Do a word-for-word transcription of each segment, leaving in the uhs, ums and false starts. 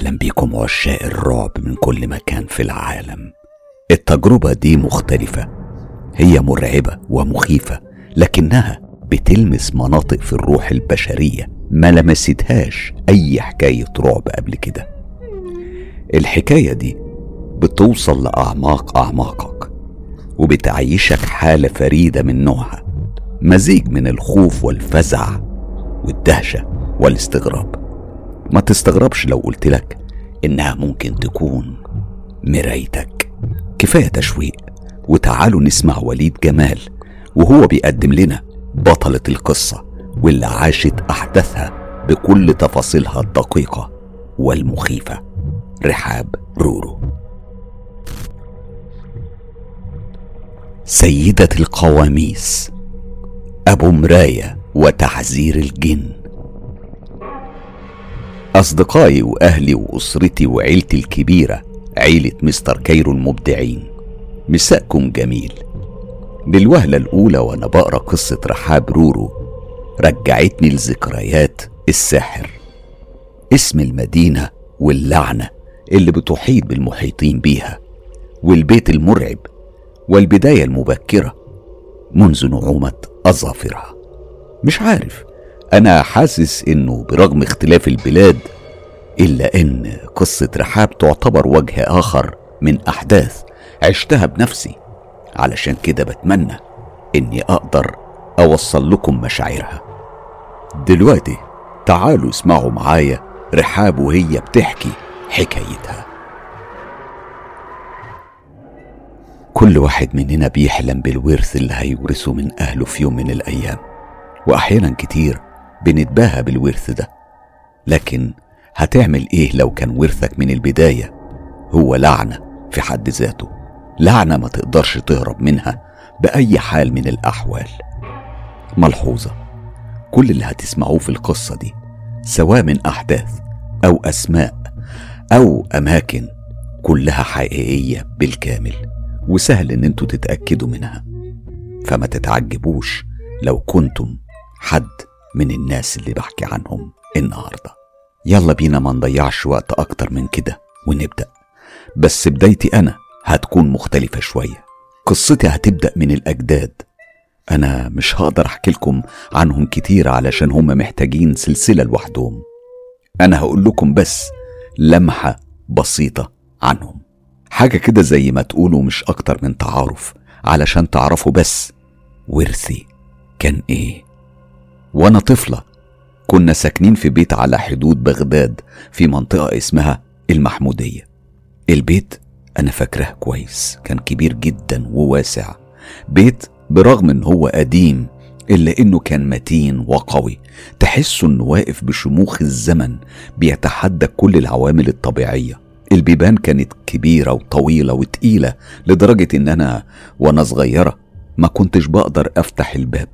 أهلا بيكم عشاق الرعب من كل مكان في العالم. التجربة دي مختلفة، هي مرعبة ومخيفة، لكنها بتلمس مناطق في الروح البشرية ما لمستهاش أي حكاية رعب قبل كده. الحكاية دي بتوصل لأعماق أعماقك وبتعيشك حالة فريدة من نوعها، مزيج من الخوف والفزع والدهشة والاستغراب. ما تستغربش لو قلتلك إنها ممكن تكون مرايتك. كفاية تشويق، وتعالوا نسمع وليد جمال وهو بيقدم لنا بطلة القصة واللي عاشت أحداثها بكل تفاصيلها الدقيقة والمخيفة، رحاب رورو. سيدة القواميس، أبو مراية وتحذير الجن. أصدقائي وأهلي وأسرتي وعيلتي الكبيرة، عيلة مستر كيرو المبدعين، مساءكم جميل. للوهلة الأولى وأنا بقرأ قصة رحاب رورو رجعتني لذكريات الساحر، اسم المدينة واللعنة اللي بتحيط بالمحيطين بيها، والبيت المرعب، والبداية المبكرة منذ نعومة أظافرها. مش عارف، أنا حاسس إنه برغم اختلاف البلاد إلا إن قصة رحاب تعتبر وجه آخر من أحداث عشتها بنفسي، علشان كده بتمنى إني أقدر أوصل لكم مشاعرها. دلوقتي تعالوا اسمعوا معايا رحاب وهي بتحكي حكايتها. كل واحد مننا بيحلم بالورث اللي هيورثه من أهله في يوم من الأيام، وأحيانا كتير بنتباهى بالورث ده، لكن هتعمل ايه لو كان ورثك من البداية هو لعنة في حد ذاته، لعنة ما تقدرش تهرب منها بأي حال من الأحوال. ملحوظة، كل اللي هتسمعوه في القصة دي سواء من أحداث أو أسماء أو أماكن كلها حقيقية بالكامل، وسهل ان انتوا تتأكدوا منها، فما تتعجبوش لو كنتم حد من الناس اللي بحكي عنهم النهاردة. يلا بينا ما نضيعش وقت أكتر من كده ونبدأ، بس بدايتي أنا هتكون مختلفة شوية. قصتي هتبدأ من الأجداد، أنا مش هقدر أحكي لكم عنهم كتير علشان هم محتاجين سلسلة لوحدهم. أنا هقول لكم بس لمحة بسيطة عنهم، حاجة كده زي ما تقولوا مش أكتر من تعارف، علشان تعرفوا بس ورثي كان إيه. وانا طفلة كنا ساكنين في بيت على حدود بغداد في منطقة اسمها المحمودية. البيت انا فاكراه كويس، كان كبير جدا وواسع، بيت برغم ان هو قديم الا انه كان متين وقوي، تحسه انه واقف بشموخ الزمن بيتحدى كل العوامل الطبيعية. البيبان كانت كبيرة وطويلة وتقيلة لدرجة ان انا وانا صغيرة ما كنتش بقدر افتح الباب.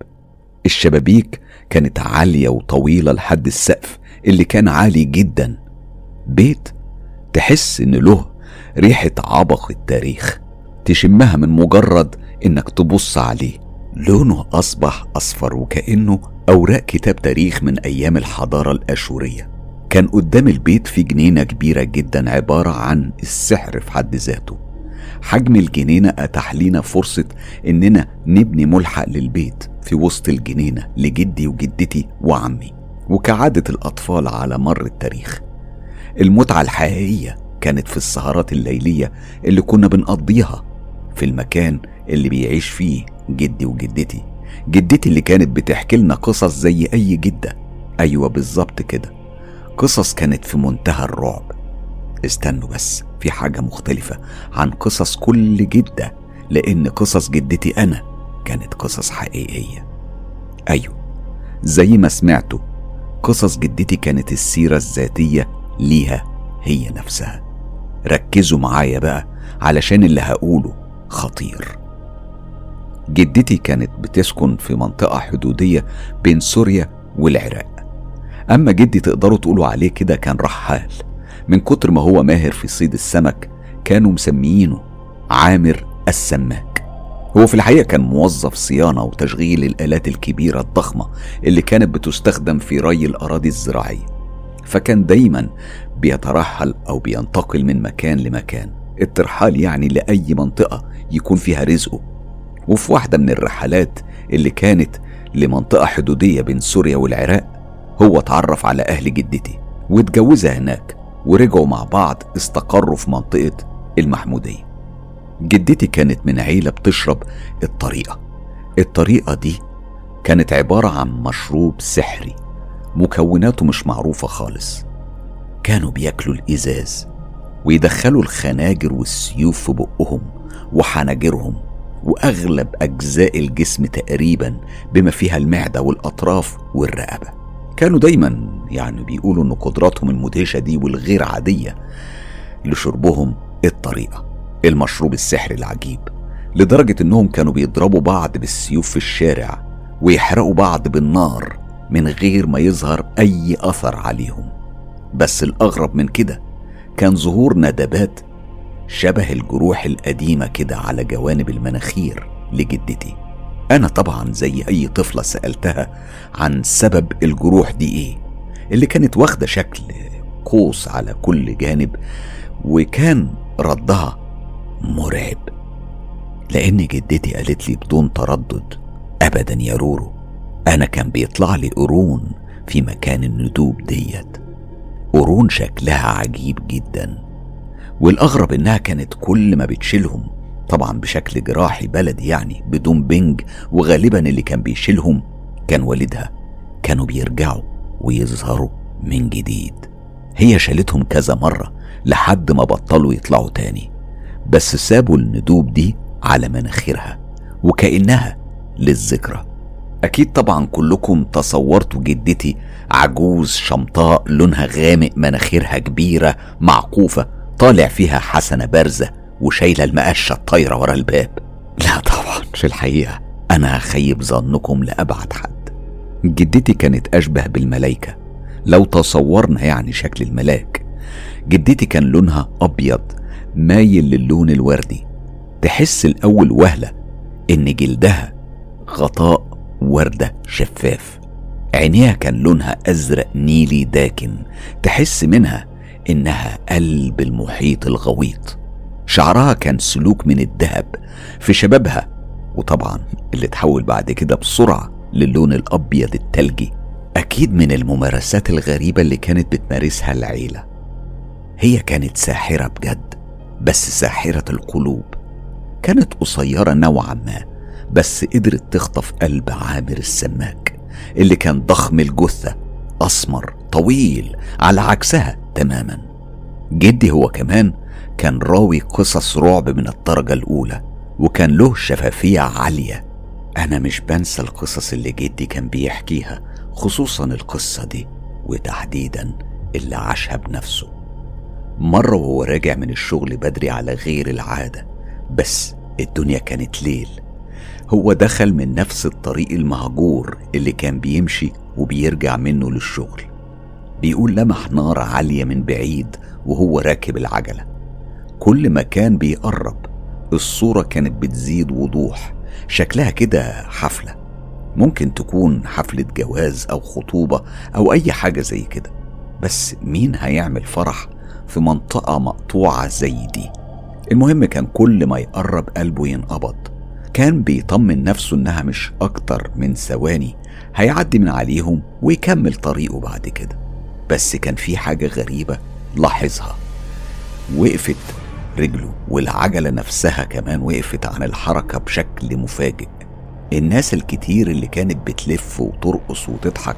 الشبابيك كانت عالية وطويلة لحد السقف اللي كان عالي جدا. بيت تحس ان له ريحة عبق التاريخ تشمها من مجرد انك تبص عليه. لونه اصبح اصفر وكأنه اوراق كتاب تاريخ من ايام الحضارة الاشورية. كان قدام البيت في جنينة كبيرة جدا عبارة عن السحر في حد ذاته. حجم الجنينة اتاح لينا فرصة اننا نبني ملحق للبيت في وسط الجنينة لجدي وجدتي وعمي، وكعادة الأطفال على مر التاريخ. المتعة الحقيقية كانت في السهرات الليلية اللي كنا بنقضيها في المكان اللي بيعيش فيه جدي وجدتي. جدتي اللي كانت بتحكي لنا قصص زي أي جدة، أيوة بالظبط كده، قصص كانت في منتهى الرعب. استنوا بس، في حاجة مختلفة عن قصص كل جدة، لأن قصص جدتي أنا كانت قصص حقيقية. أيوه زي ما سمعتوا، قصص جدتي كانت السيرة الذاتية ليها هي نفسها. ركزوا معايا بقى علشان اللي هقوله خطير. جدتي كانت بتسكن في منطقة حدودية بين سوريا والعراق. أما جدي تقدروا تقولوا عليه كده كان رحال، من كتر ما هو ماهر في صيد السمك كانوا مسميينه عامر السماء. هو في الحقيقة كان موظف صيانة وتشغيل الآلات الكبيرة الضخمة اللي كانت بتستخدم في ري الأراضي الزراعية. فكان دايما بيترحل أو بينتقل من مكان لمكان. الترحال يعني لأي منطقة يكون فيها رزقه. وفي واحدة من الرحلات اللي كانت لمنطقة حدودية بين سوريا والعراق هو اتعرف على أهل جدتي واتجوزها هناك، ورجعوا مع بعض استقروا في منطقة المحمودية. جدتي كانت من عيلة بتشرب الطريقة الطريقة دي كانت عبارة عن مشروب سحري مكوناته مش معروفة خالص. كانوا بياكلوا الإزاز ويدخلوا الخناجر والسيوف في بقهم وحناجرهم وأغلب أجزاء الجسم تقريبا بما فيها المعدة والأطراف والرقبة. كانوا دايما يعني بيقولوا إن قدراتهم المدهشة دي والغير عادية لشربهم الطريقة المشروب السحري العجيب، لدرجة إنهم كانوا بيضربوا بعض بالسيوف في الشارع ويحرقوا بعض بالنار من غير ما يظهر أي أثر عليهم. بس الأغرب من كده كان ظهور ندبات شبه الجروح القديمة كده على جوانب المناخير لجدتي. أنا طبعا زي أي طفلة سألتها عن سبب الجروح دي إيه، اللي كانت واخدة شكل قوس على كل جانب، وكان ردها مرعب، لأن جدتي قالت لي بدون تردد: أبدا يا رورو، أنا كان بيطلع لي قرون في مكان الندوب ديت، قرون شكلها عجيب جدا. والأغرب إنها كانت كل ما بتشيلهم طبعا بشكل جراحي بلدي يعني بدون بنج، وغالبا اللي كان بيشيلهم كان والدها، كانوا بيرجعوا ويظهروا من جديد. هي شالتهم كذا مرة لحد ما بطلوا يطلعوا تاني، بس سابوا الندوب دي على مناخيرها وكأنها للذكرى. أكيد طبعا كلكم تصورتوا جدتي عجوز شمطاء لونها غامق، مناخيرها كبيرة معقوفة، طالع فيها حسنة بارزة، وشايلة المقشة الطايرة ورا الباب. لا طبعا، في الحقيقة أنا هخيب ظنكم لأبعد حد. جدتي كانت أشبه بالملايكة لو تصورنا يعني شكل الملاك. جدتي كان لونها أبيض مايل للون الوردي، تحس الأول وهلة إن جلدها غطاء وردة شفاف، عينيها كان لونها أزرق نيلي داكن، تحس منها إنها قلب المحيط الغويط. شعرها كان سلوك من الذهب في شبابها، وطبعا اللي تحول بعد كده بسرعة للون الأبيض التلجي. أكيد من الممارسات الغريبة اللي كانت بتمارسها العيلة، هي كانت ساحرة بجد، بس ساحرة القلوب. كانت قصيرة نوعا ما، بس قدرت تخطف قلب عامر السماك اللي كان ضخم الجثة، أسمر طويل على عكسها تماما. جدي هو كمان كان راوي قصص رعب من الدرجة الأولى، وكان له شفافية عالية. أنا مش بنسى القصص اللي جدي كان بيحكيها، خصوصا القصة دي وتحديدا اللي عاشها بنفسه. مرة وهو راجع من الشغل بدري على غير العادة، بس الدنيا كانت ليل، هو دخل من نفس الطريق المهجور اللي كان بيمشي وبيرجع منه للشغل. بيقول لمح نار عالية من بعيد وهو راكب العجلة، كل ما كان بيقرب الصورة كانت بتزيد وضوح، شكلها كده حفلة، ممكن تكون حفلة جواز أو خطوبة أو أي حاجة زي كده، بس مين هيعمل فرح في منطقة مقطوعة زي دي؟ المهم كان كل ما يقرب قلبه ينقبض، كان بيطمن نفسه انها مش اكتر من ثواني هيعدي من عليهم ويكمل طريقه بعد كده. بس كان في حاجة غريبة لاحظها، وقفت رجله والعجلة نفسها كمان وقفت عن الحركة بشكل مفاجئ. الناس الكتير اللي كانت بتلف وترقص وتضحك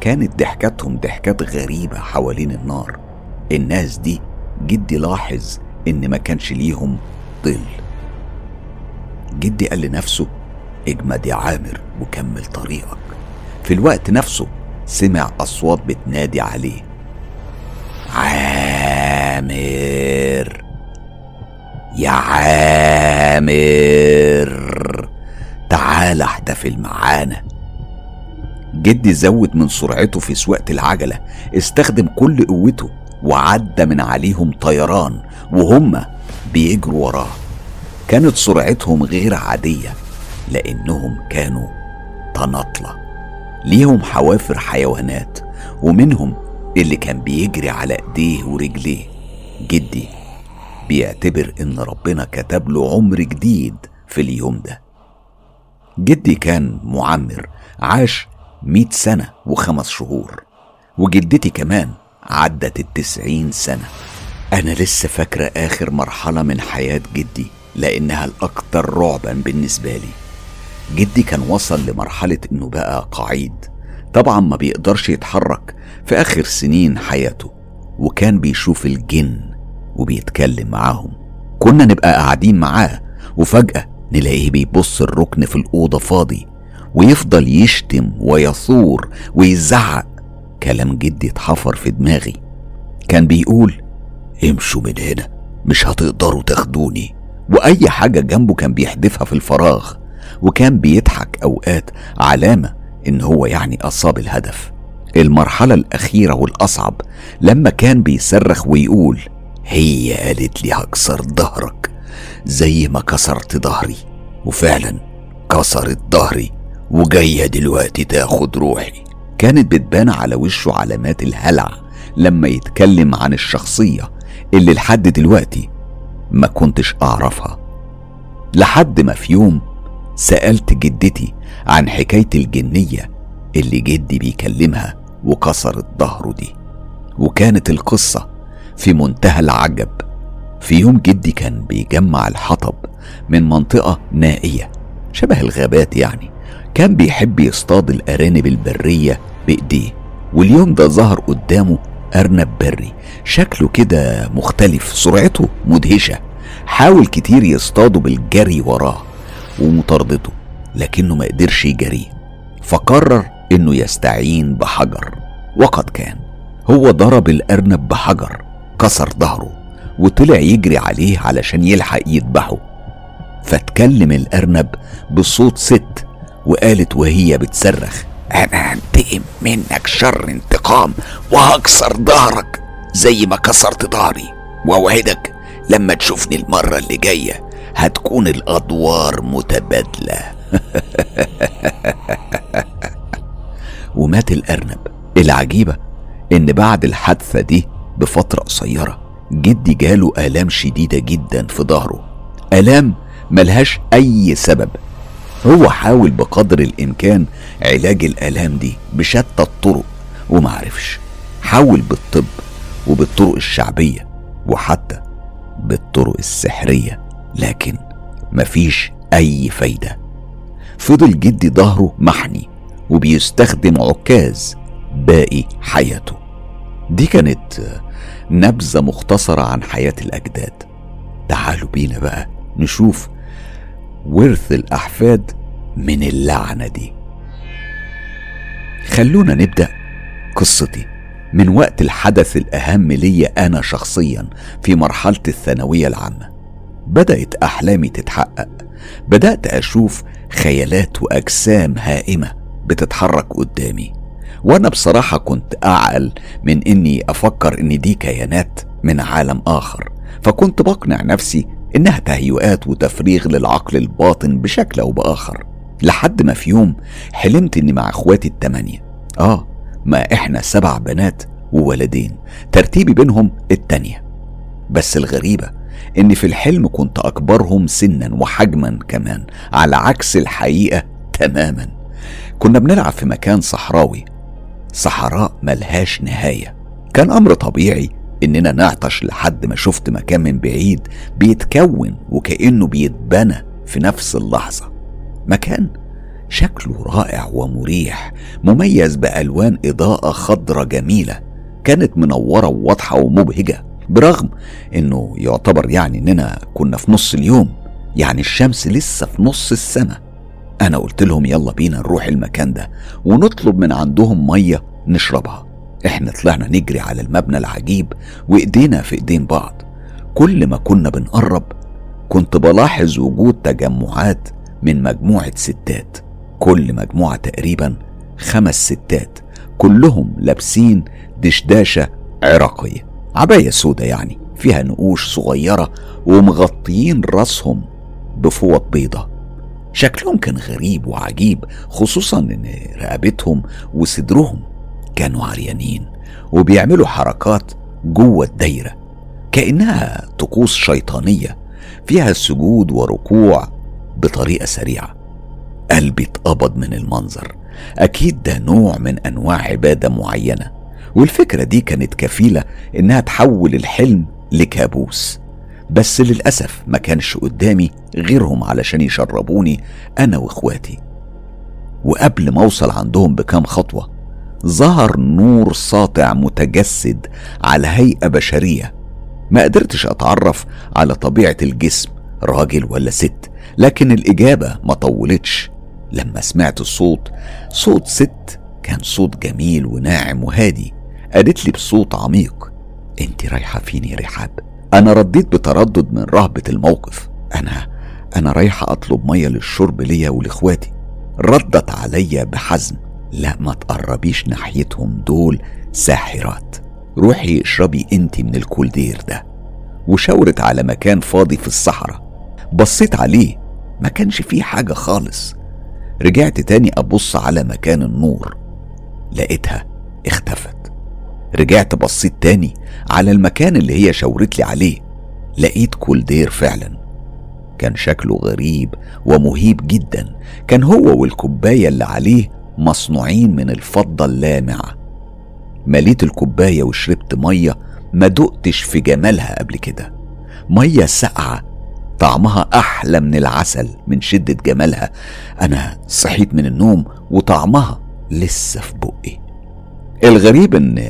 كانت ضحكتهم ضحكات غريبة حوالين النار. الناس دي جدي لاحظ ان ما كانش ليهم ظل. جدي قال لنفسه: اجمد يا عامر وكمل طريقك. في الوقت نفسه سمع أصوات بتنادي عليه: عامر يا عامر، تعال احتفل معانا. جدي زود من سرعته في سواقة العجلة، استخدم كل قوته وعدى من عليهم طيران وهم بيجروا وراه. كانت سرعتهم غير عادية لأنهم كانوا تنطلة، ليهم حوافر حيوانات، ومنهم اللي كان بيجري على ايديه ورجليه. جدي بيعتبر ان ربنا كتب له عمر جديد في اليوم ده. جدي كان معمر، عاش مئة سنة وخمس شهور، وجدتي كمان عدت التسعين سنة. أنا لسه فاكرة آخر مرحلة من حياة جدي لأنها الأكثر رعبا بالنسبة لي. جدي كان وصل لمرحلة إنه بقى قعيد، طبعا ما بيقدرش يتحرك في آخر سنين حياته، وكان بيشوف الجن وبيتكلم معاهم. كنا نبقى قاعدين معاه وفجأة نلاقيه بيبص الركن في الأوضة فاضي ويفضل يشتم ويثور ويزعق. كلام جدي اتحفر في دماغي، كان بيقول امشوا من هنا مش هتقدروا تاخدوني، واي حاجة جنبه كان بيحدفها في الفراغ، وكان بيضحك اوقات علامة ان هو يعني اصاب الهدف. المرحلة الاخيرة والاصعب لما كان بيصرخ ويقول هي قالت لي هكسر ظهرك زي ما كسرت ظهري، وفعلا كسرت ظهري وجاية دلوقتي تاخد روحي. كانت بتبان على وشه علامات الهلع لما يتكلم عن الشخصية اللي لحد دلوقتي ما كنتش أعرفها، لحد ما في يوم سألت جدتي عن حكاية الجنية اللي جدي بيكلمها وكسرت ظهره دي، وكانت القصة في منتهى العجب. في يوم جدي كان بيجمع الحطب من منطقة نائية شبه الغابات يعني، كان بيحب يصطاد الأرانب البرية بإيديه، واليوم ده ظهر قدامه أرنب بري شكله كده مختلف، سرعته مدهشة. حاول كتير يصطاده بالجري وراه ومطاردته لكنه ما قدرش يجري، فقرر إنه يستعين بحجر. وقد كان هو ضرب الأرنب بحجر كسر ظهره وطلع يجري عليه علشان يلحق يذبحه، فاتكلم الأرنب بصوت ست وقالت وهي بتصرخ انا هنتقم منك شر انتقام وهكسر ظهرك زي ما كسرت ظهري، واوعدك لما تشوفني المرة اللي جاية هتكون الادوار متبادلة. ومات الارنب. العجيبة ان بعد الحادثة دي بفترة قصيرة جدي جاله الام شديدة جدا في ظهره، الام ملهاش اي سبب. هو حاول بقدر الإمكان علاج الآلام دي بشتى الطرق ومعرفش، حاول بالطب وبالطرق الشعبية وحتى بالطرق السحرية لكن مفيش أي فايدة. فضل جدي ظهره محني وبيستخدم عكاز باقي حياته. دي كانت نبذة مختصرة عن حياة الأجداد. تعالوا بينا بقى نشوف ورث الأحفاد من اللعنة دي. خلونا نبدأ قصتي من وقت الحدث الأهم لي أنا شخصيا في مرحلة الثانوية العامة. بدأت أحلامي تتحقق، بدأت أشوف خيالات وأجسام هائمة بتتحرك قدامي، وأنا بصراحة كنت أعقل من إني أفكر إن دي كيانات من عالم آخر، فكنت بقنع نفسي إنها تهيؤات وتفريغ للعقل الباطن بشكل أو بآخر. لحد ما في يوم حلمت إني مع إخواتي التمانية، آه ما إحنا سبع بنات وولدين، ترتيبي بينهم التانية، بس الغريبة إن في الحلم كنت أكبرهم سنا وحجما كمان على عكس الحقيقة تماما. كنا بنلعب في مكان صحراوي، صحراء ملهاش نهاية. كان أمر طبيعي إننا نعطش لحد ما شفت مكان من بعيد بيتكون وكأنه بيتبنى في نفس اللحظة. مكان شكله رائع ومريح، مميز بألوان إضاءة خضرة جميلة كانت منورة وواضحة ومبهجة، برغم إنه يعتبر يعني إننا كنا في نص اليوم، يعني الشمس لسه في نص السماء. أنا قلت لهم يلا بينا نروح المكان ده ونطلب من عندهم مية نشربها. احنا طلعنا نجري على المبنى العجيب وايدينا في ايدين بعض. كل ما كنا بنقرب كنت بلاحظ وجود تجمعات من مجموعة ستات، كل مجموعة تقريبا خمس ستات، كلهم لابسين دشداشة عراقية، عباية سودة يعني فيها نقوش صغيرة، ومغطيين راسهم بفوط بيضة. شكلهم كان غريب وعجيب، خصوصا ان رقبتهم وصدرهم كانوا عريانين وبيعملوا حركات جوه الدايرة كأنها طقوس شيطانية فيها سجود وركوع بطريقة سريعة. قلبي اتقبض من المنظر، أكيد ده نوع من أنواع عبادة معينة، والفكرة دي كانت كفيلة إنها تحول الحلم لكابوس. بس للأسف ما كانش قدامي غيرهم علشان يشربوني أنا وإخواتي. وقبل ما أوصل عندهم بكام خطوة ظهر نور ساطع متجسد على هيئة بشرية، ما قدرتش أتعرف على طبيعة الجسم راجل ولا ست، لكن الإجابة ما طولتش. لما سمعت الصوت، صوت ست، كان صوت جميل وناعم وهادي، قالت لي بصوت عميق: أنت رايحة فين يا رحاب؟ أنا رديت بتردد من رهبة الموقف: أنا أنا رايحة أطلب مية للشرب ليا ولإخواتي. ردت عليا بحزم: لا، ما تقربيش ناحيتهم، دول ساحرات، روحي اشربي انت من الكولدير ده. وشاورت على مكان فاضي في الصحراء، بصيت عليه ما كانش فيه حاجة خالص. رجعت تاني أبص على مكان النور، لقيتها اختفت. رجعت بصيت تاني على المكان اللي هي شاورت لي عليه، لقيت كولدير فعلا، كان شكله غريب ومهيب جدا. كان هو والكوباية اللي عليه مصنوعين من الفضة اللامعة. مليت الكوباية وشربت مية ما دقتش في جمالها قبل كده، مية ساقعة طعمها أحلى من العسل من شدة جمالها. أنا صحيت من النوم وطعمها لسه في بقي. الغريب إن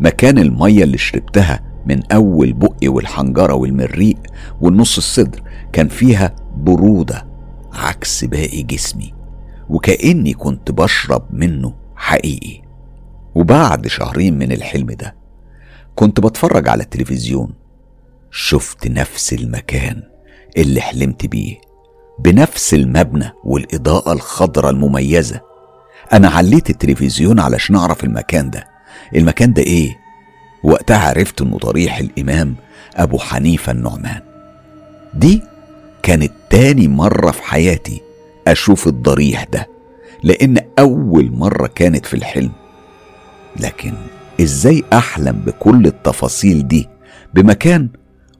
مكان المية اللي شربتها من أول بقي والحنجرة والمريق والنص الصدر كان فيها برودة عكس باقي جسمي، وكأني كنت بشرب منه حقيقي. وبعد شهرين من الحلم ده كنت بتفرج على التلفزيون، شفت نفس المكان اللي حلمت بيه بنفس المبنى والإضاءة الخضراء المميزة. أنا عليت التلفزيون علشان أعرف المكان ده المكان ده إيه. وقتها عرفت إنه ضريح الإمام أبو حنيفه النعمان. دي كانت تاني مرة في حياتي أشوف الضريح ده، لأن أول مرة كانت في الحلم. لكن إزاي أحلم بكل التفاصيل دي بمكان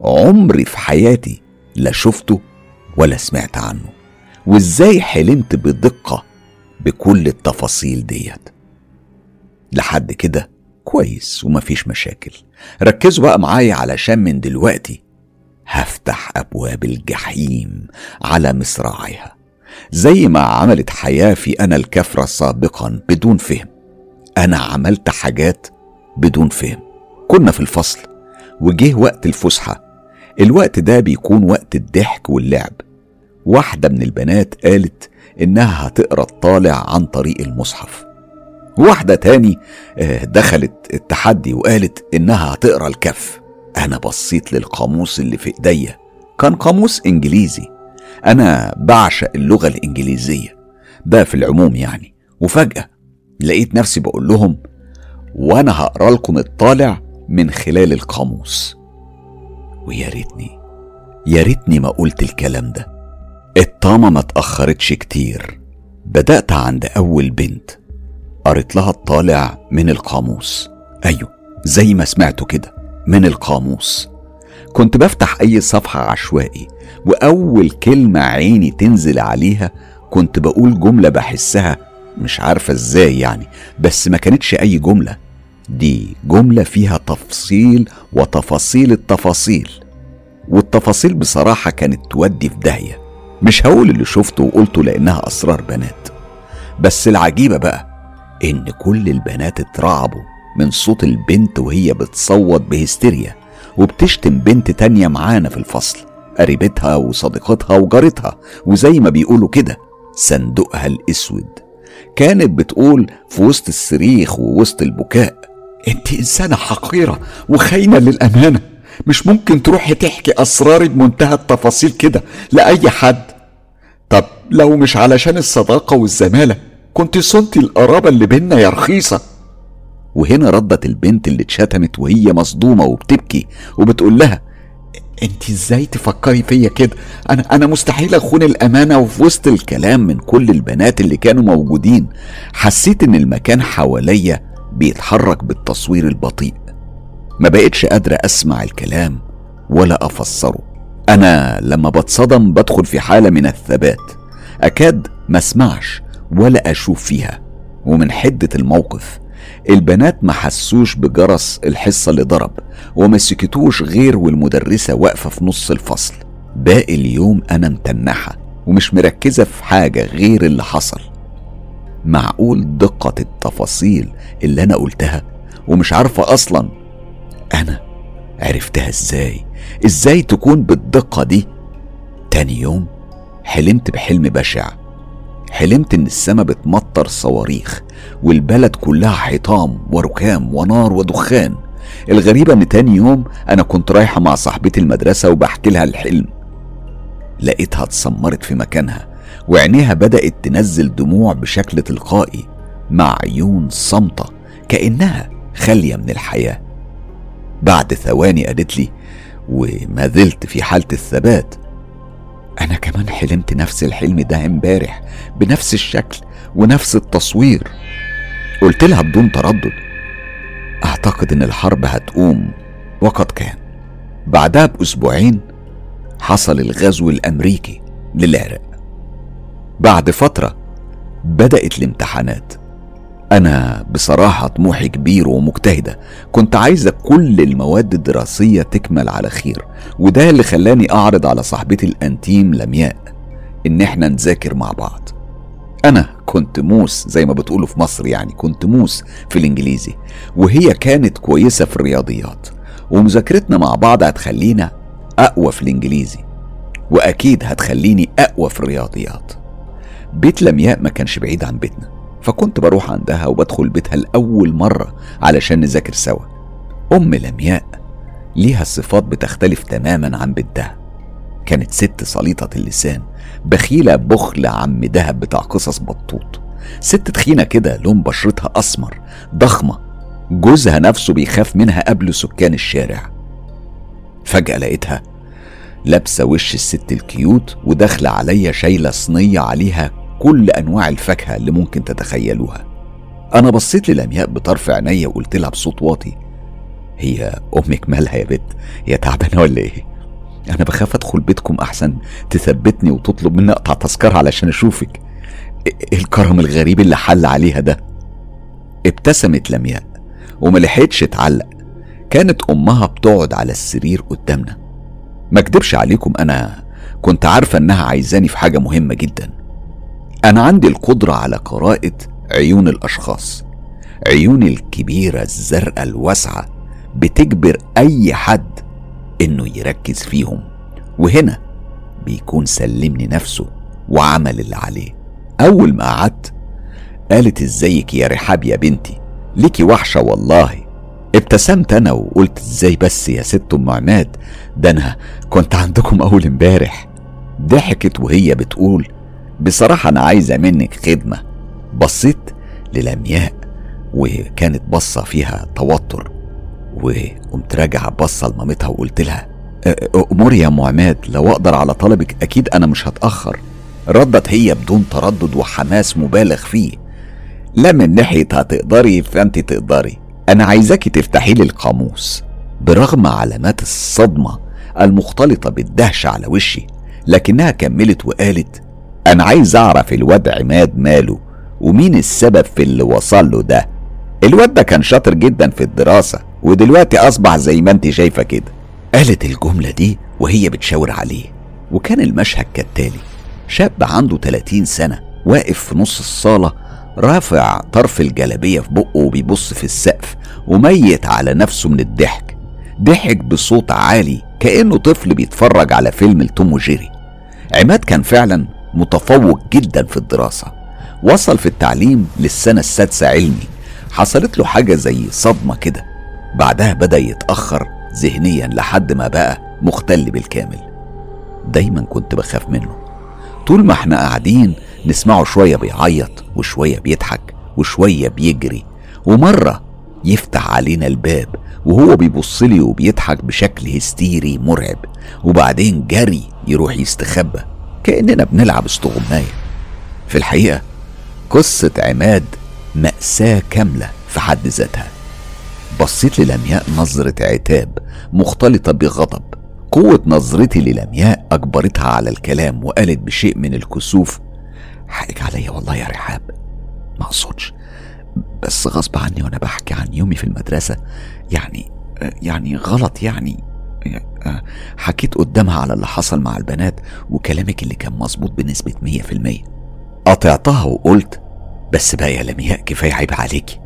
عمري في حياتي لا شفته ولا سمعت عنه؟ وإزاي حلمت بدقة بكل التفاصيل ديت؟ لحد كده كويس ومفيش مشاكل. ركزوا بقى معايا علشان من دلوقتي هفتح أبواب الجحيم على مصراعيها، زي ما عملت حياة في أنا الكفرة سابقا بدون فهم. أنا عملت حاجات بدون فهم. كنا في الفصل وجه وقت الفسحة، الوقت ده بيكون وقت الضحك واللعب. واحدة من البنات قالت إنها هتقرأ الطالع عن طريق المصحف، واحدة تاني دخلت التحدي وقالت إنها هتقرأ الكف. أنا بصيت للقاموس اللي في إيديا، كان قاموس إنجليزي، أنا بعشق اللغة الإنجليزية ده في العموم يعني. وفجأة لقيت نفسي بقول لهم: وأنا هقرأ لكم الطالع من خلال القاموس. ويا ريتني يا ريتني ما قلت الكلام ده. الطامة ما تأخرتش كتير، بدأت عند أول بنت قريت لها الطالع من القاموس. أيوه، زي ما سمعته كده، من القاموس. كنت بفتح أي صفحة عشوائي، وأول كلمة عيني تنزل عليها كنت بقول جملة بحسها، مش عارفة إزاي يعني، بس ما كانتش أي جملة، دي جملة فيها تفصيل وتفاصيل التفاصيل. والتفاصيل بصراحة كانت تودي في داهية. مش هقول اللي شفته وقلته لأنها أسرار بنات، بس العجيبة بقى إن كل البنات اترعبوا من صوت البنت وهي بتصوت بهستيريا وبتشتم بنت تانية معانا في الفصل، قريبتها وصديقتها وجارتها، وزي ما بيقولوا كده صندوقها الأسود. كانت بتقول في وسط الصريخ ووسط البكاء: انت إنسانة حقيرة وخاينة للأمانة، مش ممكن تروحي تحكي أسراري بمنتهى التفاصيل كده لأي حد. طب لو مش علشان الصداقة والزمالة كنت صنتي القرابة اللي بينا يا رخيصة. وهنا ردت البنت اللي اتشتمت وهي مصدومة وبتبكي وبتقول لها: انت ازاي تفكري فيا كده؟ انا انا مستحيل اخون الامانه. وفي وسط الكلام من كل البنات اللي كانوا موجودين حسيت ان المكان حواليا بيتحرك بالتصوير البطيء. ما بقتش قادرة أسمع الكلام ولا أفسره. أنا لما بتصدم بدخل في حالة من الثبات، أكاد ما أسمعش ولا أشوف فيها. ومن حدة الموقف البنات ما حسوش بجرس الحصة اللي ضرب وما سكتوش غير والمدرسة واقفة في نص الفصل. باقي اليوم أنا متنحة ومش مركزة في حاجة غير اللي حصل. معقول دقة التفاصيل اللي أنا قلتها ومش عارفة أصلا أنا عرفتها إزاي إزاي تكون بالدقة دي؟ تاني يوم حلمت بحلم بشع. حلمت إن السما بتمطر صواريخ والبلد كلها حيطام وركام ونار ودخان. الغريبة إن تاني يوم أنا كنت رايحة مع صاحبتي المدرسة وبحكيلها الحلم. لقيتها اتسمرت في مكانها وعينيها بدأت تنزل دموع بشكل تلقائي، مع عيون صامتة كأنها خالية من الحياة. بعد ثواني قالت لي وما زلت في حالة الثبات: أنا كمان حلمت نفس الحلم ده امبارح بنفس الشكل ونفس التصوير. قلت لها بدون تردد: أعتقد إن الحرب هتقوم. وقد كان. بعدها بأسبوعين حصل الغزو الأمريكي للعراق. بعد فترة بدأت الامتحانات. أنا بصراحة طموحي كبير ومجتهدة، كنت عايزة كل المواد الدراسية تكمل على خير، وده اللي خلاني أعرض على صاحبتي الأنتيم لمياء إن احنا نذاكر مع بعض. أنا كنت موس زي ما بتقولوا في مصر، يعني كنت موس في الإنجليزي، وهي كانت كويسة في الرياضيات، ومذاكرتنا مع بعض هتخلينا أقوى في الإنجليزي وأكيد هتخليني أقوى في الرياضيات. بيت لمياء ما كانش بعيد عن بيتنا، فكنت بروح عندها وبدخل بيتها لأول مرة علشان نذاكر سوا. أم لمياء ليها الصفات بتختلف تماما عن بنتها. كانت ست سليطة اللسان، بخيلة بخل عم دهب بتاع قصص بطوط، ست تخينة كده لون بشرتها أسمر، ضخمة، جوزها نفسه بيخاف منها قبل سكان الشارع. فجأة لقيتها لابسة وش الست الكيوت وداخلة عليا شايلة صينية عليها كل أنواع الفاكهة اللي ممكن تتخيلوها. أنا بصيت للمياء بطرف عيني وقلت لها بصوت واطي: هي أمك مالها يا بت؟ هي تعبانة ولا إيه؟ أنا بخاف أدخل بيتكم، أحسن تثبتني وتطلب مني أقطع تذكرة علشان أشوفك. إيه الكرم الغريب اللي حل عليها ده؟ ابتسمت لمياء وملحتش تعلق. كانت أمها بتقعد على السرير قدامنا. ما اكدبش عليكم، أنا كنت عارفة أنها عايزاني في حاجة مهمة جدا. أنا عندي القدرة على قراءة عيون الأشخاص. عيوني الكبيرة الزرقاء الواسعة بتجبر أي حد إنه يركز فيهم، وهنا بيكون سلمني نفسه وعمل اللي عليه. أول ما قعدت قالت: إزيك يا رحاب يا بنتي، ليكي وحشة والله. ابتسمت أنا وقلت: إزاي بس يا ست أم عماد، ده أنا كنت عندكم أول امبارح. ضحكت وهي بتقول: بصراحة أنا عايزة منك خدمة. بصيت للمياء وكانت بصة فيها توتر، وقمت راجعة بصة لمامتها وقلت لها: أموري يا أم عماد، لو أقدر على طلبك أكيد أنا مش هتأخر. ردت هي بدون تردد وحماس مبالغ فيه: لا، من ناحية هتقدري فأنت تقدري، أنا عايزاكي تفتحي لي القاموس. برغم علامات الصدمة المختلطة بالدهشة على وشي، لكنها كملت وقالت: أنا عايز أعرف الواد عماد ماله، ومين السبب في اللي وصل له ده. الواد ده كان شاطر جدا في الدراسة، ودلوقتي أصبح زي ما أنت شايفة كده. قالت الجملة دي وهي بتشاور عليه، وكان المشهد كالتالي: شاب عنده ثلاثين سنة واقف في نص الصالة، رافع طرف الجلابية في بقه وبيبص في السقف وميت على نفسه من الضحك. ضحك بصوت عالي كأنه طفل بيتفرج على فيلم لتوم وجيري. عماد كان فعلا متفوق جدا في الدراسة، وصل في التعليم للسنة السادسة علمي. حصلت له حاجة زي صدمة كده، بعدها بدأ يتأخر ذهنيا لحد ما بقى مختل بالكامل. دايما كنت بخاف منه. طول ما احنا قاعدين نسمعه شوية بيعيط وشوية بيضحك وشوية بيجري، ومرة يفتح علينا الباب وهو بيبصلي وبيضحك بشكل هستيري مرعب، وبعدين جري يروح يستخبى كأننا بنلعب استغماية. في الحقيقة قصة عماد مأساة كاملة في حد ذاتها. بصيت للمياء نظرة عتاب مختلطة بغضب. قوة نظرتي للمياء أجبرتها على الكلام، وقالت بشيء من الكسوف: حقك عليا والله يا رحاب، ما أقصدش، بس غصب عني وأنا بحكي عن يومي في المدرسة، يعني يعني غلط، يعني حكيت قدامها على اللي حصل مع البنات، وكلامك اللي كان مظبوط بنسبة مية في المية. قطعتها وقلت: بس بقى يا لمياء، كفاية، عيب عليكي،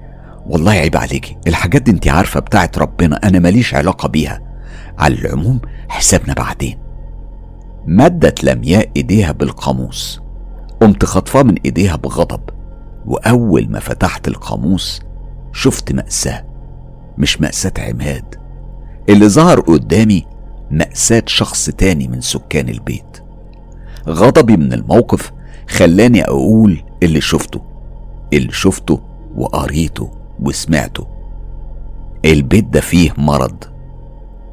والله عيب عليكي، الحاجات دي انت عارفة بتاعت ربنا، أنا ماليش علاقة بيها، على العموم حسابنا بعدين. مدت لمياء إيديها بالقاموس، قمت خطفاه من إيديها بغضب، وأول ما فتحت القاموس شفت مأساة، مش مأساة عماد، اللي ظهر قدامي مأساة شخص تاني من سكان البيت. غضبي من الموقف خلاني أقول اللي شفته اللي شفته وقريته وسمعته. البيت ده فيه مرض،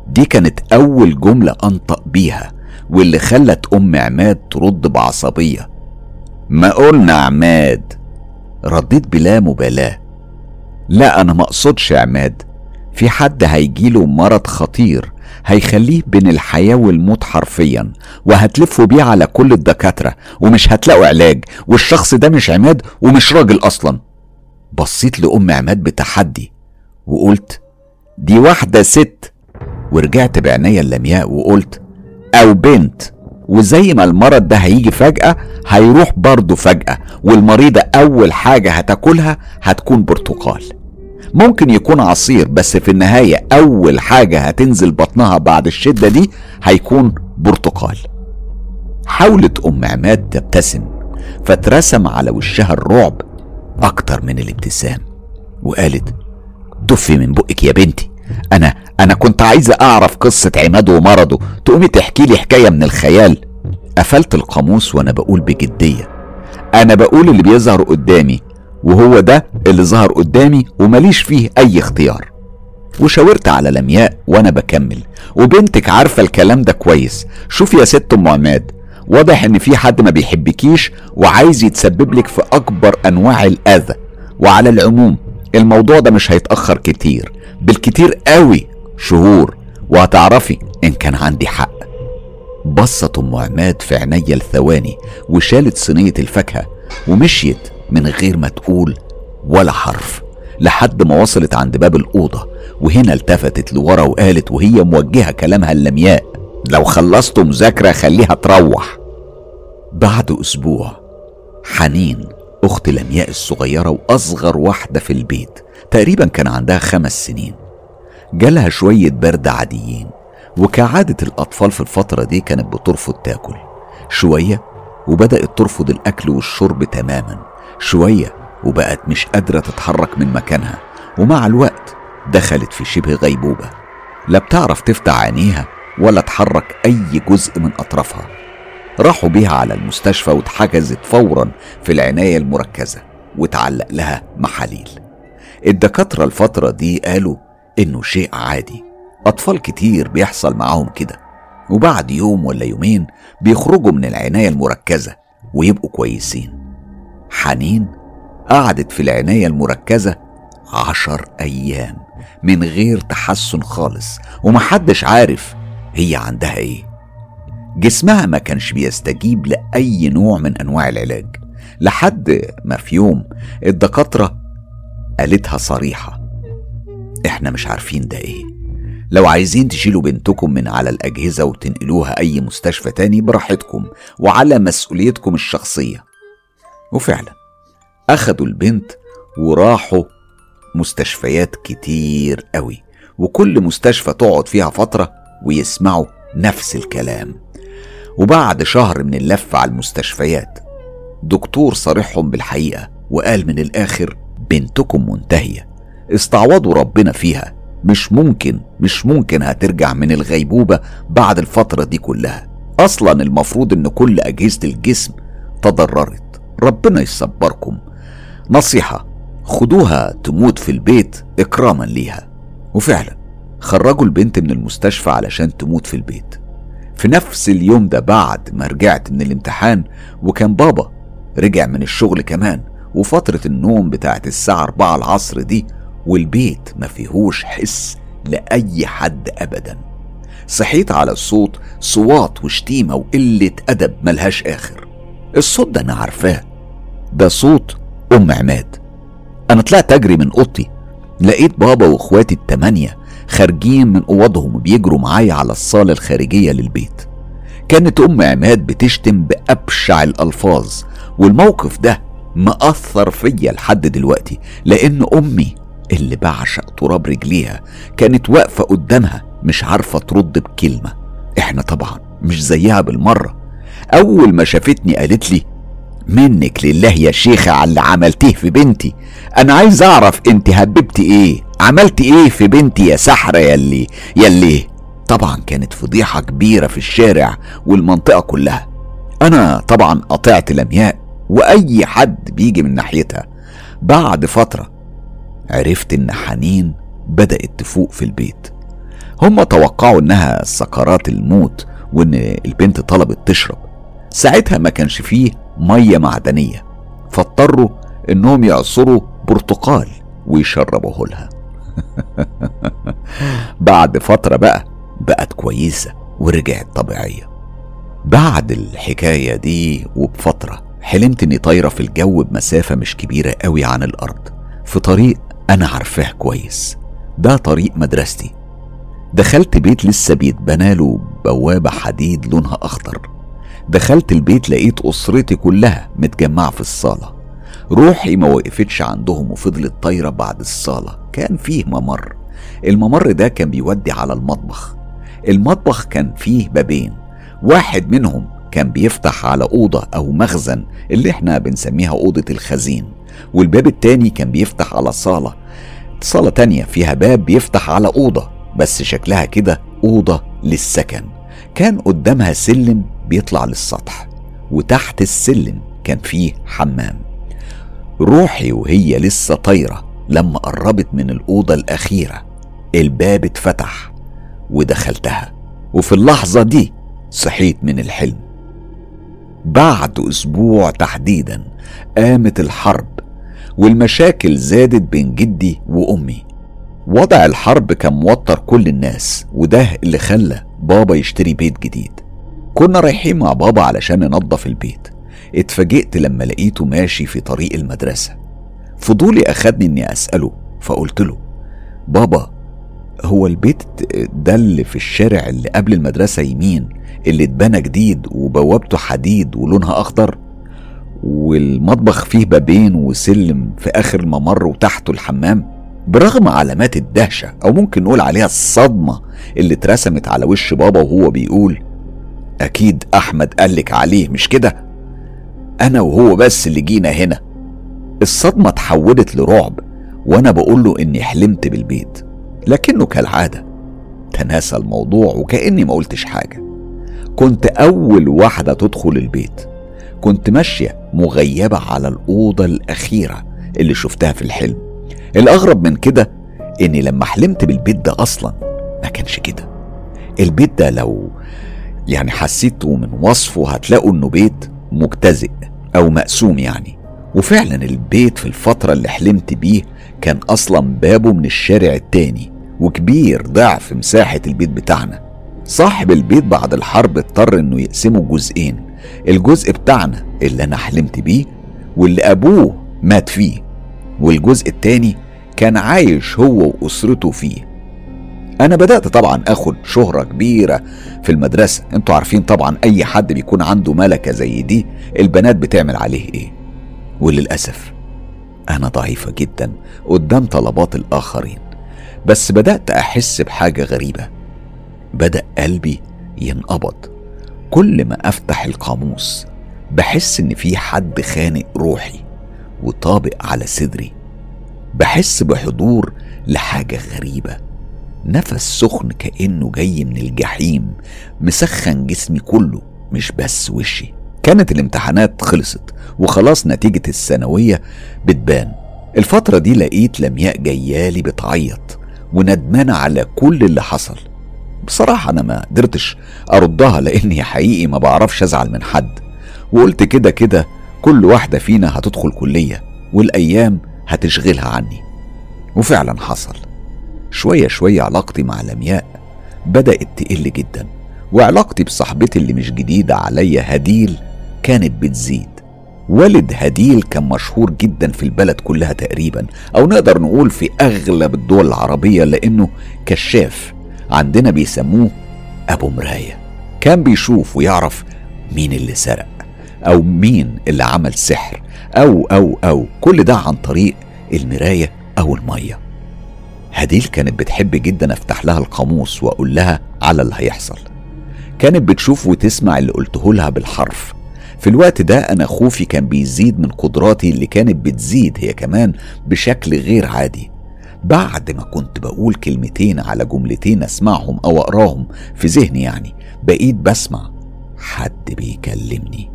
دي كانت أول جملة أنطق بيها، واللي خلت أم عماد ترد بعصبية: ما قلنا عماد؟ رديت بلا مبالاة: لا، أنا ما أقصدش عماد، في حد هيجيله مرض خطير هيخليه بين الحياة والموت حرفيا، وهتلفوا بيه على كل الدكاترة ومش هتلاقوا علاج، والشخص ده مش عماد ومش راجل أصلا. بصيت لأم عماد بتحدي وقلت: دي واحدة ست. ورجعت بعناية لمياء وقلت: أو بنت، وزي ما المرض ده هيجي فجأة هيروح برضه فجأة، والمريضة أول حاجة هتاكلها هتكون برتقال، ممكن يكون عصير، بس في النهاية أول حاجة هتنزل بطنها بعد الشدة دي هيكون برتقال. حاولت أم عماد تبتسم، فترسم على وشها الرعب أكتر من الابتسام، وقالت: تفي من بقك يا بنتي، أنا أنا كنت عايزة أعرف قصة عماد ومرضه، تقومي تحكي لي حكاية من الخيال. قفلت القاموس وأنا بقول بجدية: أنا بقول اللي بيظهر قدامي، وهو ده اللي ظهر قدامي ومليش فيه أي اختيار. وشاورت على لمياء وأنا بكمل: وبنتك عارفة الكلام ده كويس، شوف يا ست أم عماد، واضح إن في حد ما بيحبكيش وعايز يتسبب لك في أكبر أنواع الأذى، وعلى العموم الموضوع ده مش هيتأخر كتير، بالكتير قوي شهور، وهتعرفي إن كان عندي حق. بصت أم عماد في عينيا لثواني، وشالت صينية الفاكهة ومشيت من غير ما تقول ولا حرف، لحد ما وصلت عند باب الأوضة، وهنا التفتت لورا وقالت وهي موجهة كلامها للمياء: لو خلصتوا مذاكرة خليها تروح. بعد أسبوع حنين أخت لمياء الصغيرة، وأصغر واحدة في البيت، تقريبا كان عندها خمس سنين، جالها شوية برد عاديين، وكعادة الأطفال في الفترة دي كانت بترفض تاكل شوية، وبدأت ترفض الأكل والشرب تماما شوية، وبقت مش قادرة تتحرك من مكانها، ومع الوقت دخلت في شبه غيبوبة، لا بتعرف تفتح عينيها ولا تحرك أي جزء من أطرافها. راحوا بيها على المستشفى، واتحجزت فورا في العناية المركزة، وتعلق لها محاليل. الدكاترة الفترة دي قالوا إنه شيء عادي، أطفال كتير بيحصل معاهم كده، وبعد يوم ولا يومين بيخرجوا من العناية المركزة ويبقوا كويسين. حنين قعدت في العناية المركزة عشر أيام من غير تحسن خالص، ومحدش عارف هي عندها إيه. جسمها ما كانش بيستجيب لأي نوع من أنواع العلاج، لحد ما في يوم الدكاترة قالتها صريحة: إحنا مش عارفين ده إيه، لو عايزين تشيلوا بنتكم من على الأجهزة وتنقلوها أي مستشفى تاني براحتكم، وعلى مسؤوليتكم الشخصية. وفعلا أخدوا البنت وراحوا مستشفيات كتير قوي، وكل مستشفى تقعد فيها فترة ويسمعوا نفس الكلام. وبعد شهر من اللف على المستشفيات دكتور صرحهم بالحقيقة، وقال من الآخر: بنتكم منتهية، استعوضوا ربنا فيها، مش ممكن مش ممكن هترجع من الغيبوبة بعد الفترة دي كلها، أصلا المفروض إن كل أجهزة الجسم تضررت، ربنا يصبركم. نصيحة: خدوها تموت في البيت إكراما ليها. وفعلا خرجوا البنت من المستشفى علشان تموت في البيت. في نفس اليوم ده بعد ما رجعت من الامتحان، وكان بابا رجع من الشغل كمان، وفترة النوم بتاعت الساعة أربعة العصر دي والبيت ما فيهوش حس لأي حد أبدا. صحيت على الصوت، صوات وشتيمة وقلة أدب ملهاش آخر. الصوت ده أنا عارفاه، ده صوت أم عماد. أنا طلعت أجري من أوضتي، لقيت بابا وإخواتي التمانية خارجين من أوضهم وبيجروا معايا على الصالة الخارجية للبيت. كانت أم عماد بتشتم بأبشع الألفاظ، والموقف ده مأثر فيا لحد دلوقتي، لأن أمي اللي بعشق تراب رجليها كانت واقفة قدامها مش عارفة ترد بكلمة. احنا طبعا مش زيها بالمرة. أول ما شافتني قالت لي: منك لله يا شيخة على اللي عملتيه في بنتي. أنا عايز أعرف أنت هببتي إيه، عملتي إيه في بنتي يا سحرة يلي يلي. طبعا كانت فضيحة كبيرة في الشارع والمنطقة كلها. أنا طبعا قطعت لمياء وأي حد بيجي من ناحيتها. بعد فترة عرفت إن حنين بدأت تفوق في البيت. هم توقعوا إنها سكرات الموت وإن البنت طلبت تشرب. ساعتها ما كانش فيه مية معدنية، فاضطروا إنهم يعصروا برتقال ويشربوه لها. بعد فترة بقى بقت كويسة ورجعت طبيعية. بعد الحكاية دي وبفترة حلمت إني طايرة في الجو بمسافة مش كبيرة قوي عن الأرض، في طريق أنا عارفاه كويس، ده طريق مدرستي. دخلت بيت لسه بيتبناله بوابة حديد لونها أخضر. دخلت البيت لقيت أسرتي كلها متجمعة في الصالة. روحي ما وقفتش عندهم وفضلت طايرة. بعد الصالة كان فيه ممر، الممر ده كان بيودي على المطبخ. المطبخ كان فيه بابين، واحد منهم كان بيفتح على أوضة أو مخزن اللي احنا بنسميها أوضة الخزين، والباب التاني كان بيفتح على صالة. صالة تانية فيها باب بيفتح على أوضة، بس شكلها كده أوضة للسكن. كان قدامها سلم بيطلع للسطح، وتحت السلم كان فيه حمام. روحي وهي لسه طايرة لما قربت من الأوضة الأخيرة، الباب اتفتح ودخلتها، وفي اللحظة دي صحيت من الحلم. بعد أسبوع تحديدا قامت الحرب، والمشاكل زادت بين جدي وأمي. وضع الحرب كان موتر كل الناس، وده اللي خلى بابا يشتري بيت جديد. كنا رايحين مع بابا علشان ننظف البيت. اتفاجئت لما لقيته ماشي في طريق المدرسة. فضولي أخدني إني أسأله، فقلت له: بابا، هو البيت ده اللي في الشارع اللي قبل المدرسة يمين اللي اتبنى جديد وبوابته حديد ولونها أخضر، والمطبخ فيه بابين وسلم في آخر الممر وتحته الحمام؟ برغم علامات الدهشة أو ممكن نقول عليها الصدمة اللي اترسمت على وش بابا وهو بيقول: أكيد أحمد قالك عليه مش كده؟ أنا وهو بس اللي جينا هنا. الصدمة تحولت لرعب وأنا بقوله إني حلمت بالبيت، لكنه كالعادة تناسى الموضوع وكأني ما قلتش حاجة. كنت أول واحدة تدخل البيت. كنت ماشية مغيبة على الأوضة الأخيرة اللي شفتها في الحلم. الأغرب من كده إني لما حلمت بالبيت ده أصلا ما كانش كده. البيت ده لو يعني حسيته من وصفه هتلاقوا إنه بيت مجتزئ أو مقسوم يعني. وفعلا البيت في الفترة اللي حلمت بيه كان أصلا بابه من الشارع التاني، وكبير ضعف مساحة البيت بتاعنا. صاحب البيت بعد الحرب اضطر إنه يقسمه جزئين، الجزء بتاعنا اللي أنا حلمت بيه واللي أبوه مات فيه، والجزء التاني كان عايش هو وأسرته فيه. أنا بدأت طبعا أخد شهرة كبيرة في المدرسة. انتوا عارفين طبعا أي حد بيكون عنده ملكة زي دي البنات بتعمل عليه إيه. وللأسف أنا ضعيفة جدا قدام طلبات الآخرين، بس بدأت أحس بحاجة غريبة. بدأ قلبي ينقبض كل ما أفتح القاموس. بحس إن في حد خانق روحي وطابق على صدري. بحس بحضور لحاجة غريبة، نفس سخن كأنه جاي من الجحيم مسخن جسمي كله مش بس وشي. كانت الامتحانات خلصت وخلاص نتيجة الثانوية بتبان. الفترة دي لقيت لمياء جيالي بتعيط وندمانة على كل اللي حصل. بصراحة أنا ما قدرتش أردها لأني حقيقي ما بعرفش أزعل من حد، وقلت كده كده كل واحدة فينا هتدخل كلية والأيام هتشغلها عني. وفعلا حصل. شوية شوية علاقتي مع لمياء بدأت تقل جدا، وعلاقتي بصاحبتي اللي مش جديدة عليا هديل كانت بتزيد. والد هديل كان مشهور جدا في البلد كلها تقريبا، أو نقدر نقول في أغلب الدول العربية، لأنه كشاف. عندنا بيسموه أبو مراية. كان بيشوف ويعرف مين اللي سرق أو مين اللي عمل سحر أو أو أو كل ده عن طريق المراية أو المية. هديل كانت بتحب جدا أفتح لها القاموس وأقول لها على اللي هيحصل. كانت بتشوف وتسمع اللي قلته لها بالحرف. في الوقت ده أنا خوفي كان بيزيد من قدراتي اللي كانت بتزيد هي كمان بشكل غير عادي. بعد ما كنت بقول كلمتين على جملتين أسمعهم أو أقراهم في ذهني، يعني بقيت بسمع حد بيكلمني.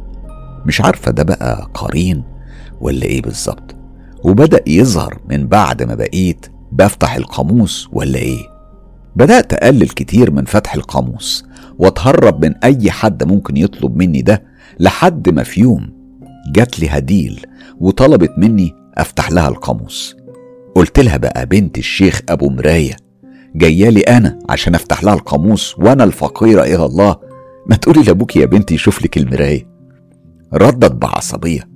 مش عارفة ده بقى قرين ولا إيه بالظبط، وبدأ يظهر من بعد ما بقيت بفتح القاموس ولا إيه. بدأت أقلل كتير من فتح القاموس واتهرب من أي حد ممكن يطلب مني ده، لحد ما في يوم جات لي هديل وطلبت مني أفتح لها القاموس. قلت لها بقى بنت الشيخ أبو مراية جايه لي أنا عشان أفتح لها القاموس وأنا الفقيرة إلى الله، ما تقولي لأبوك يا بنتي يشوف لك المراية. ردت بعصبية،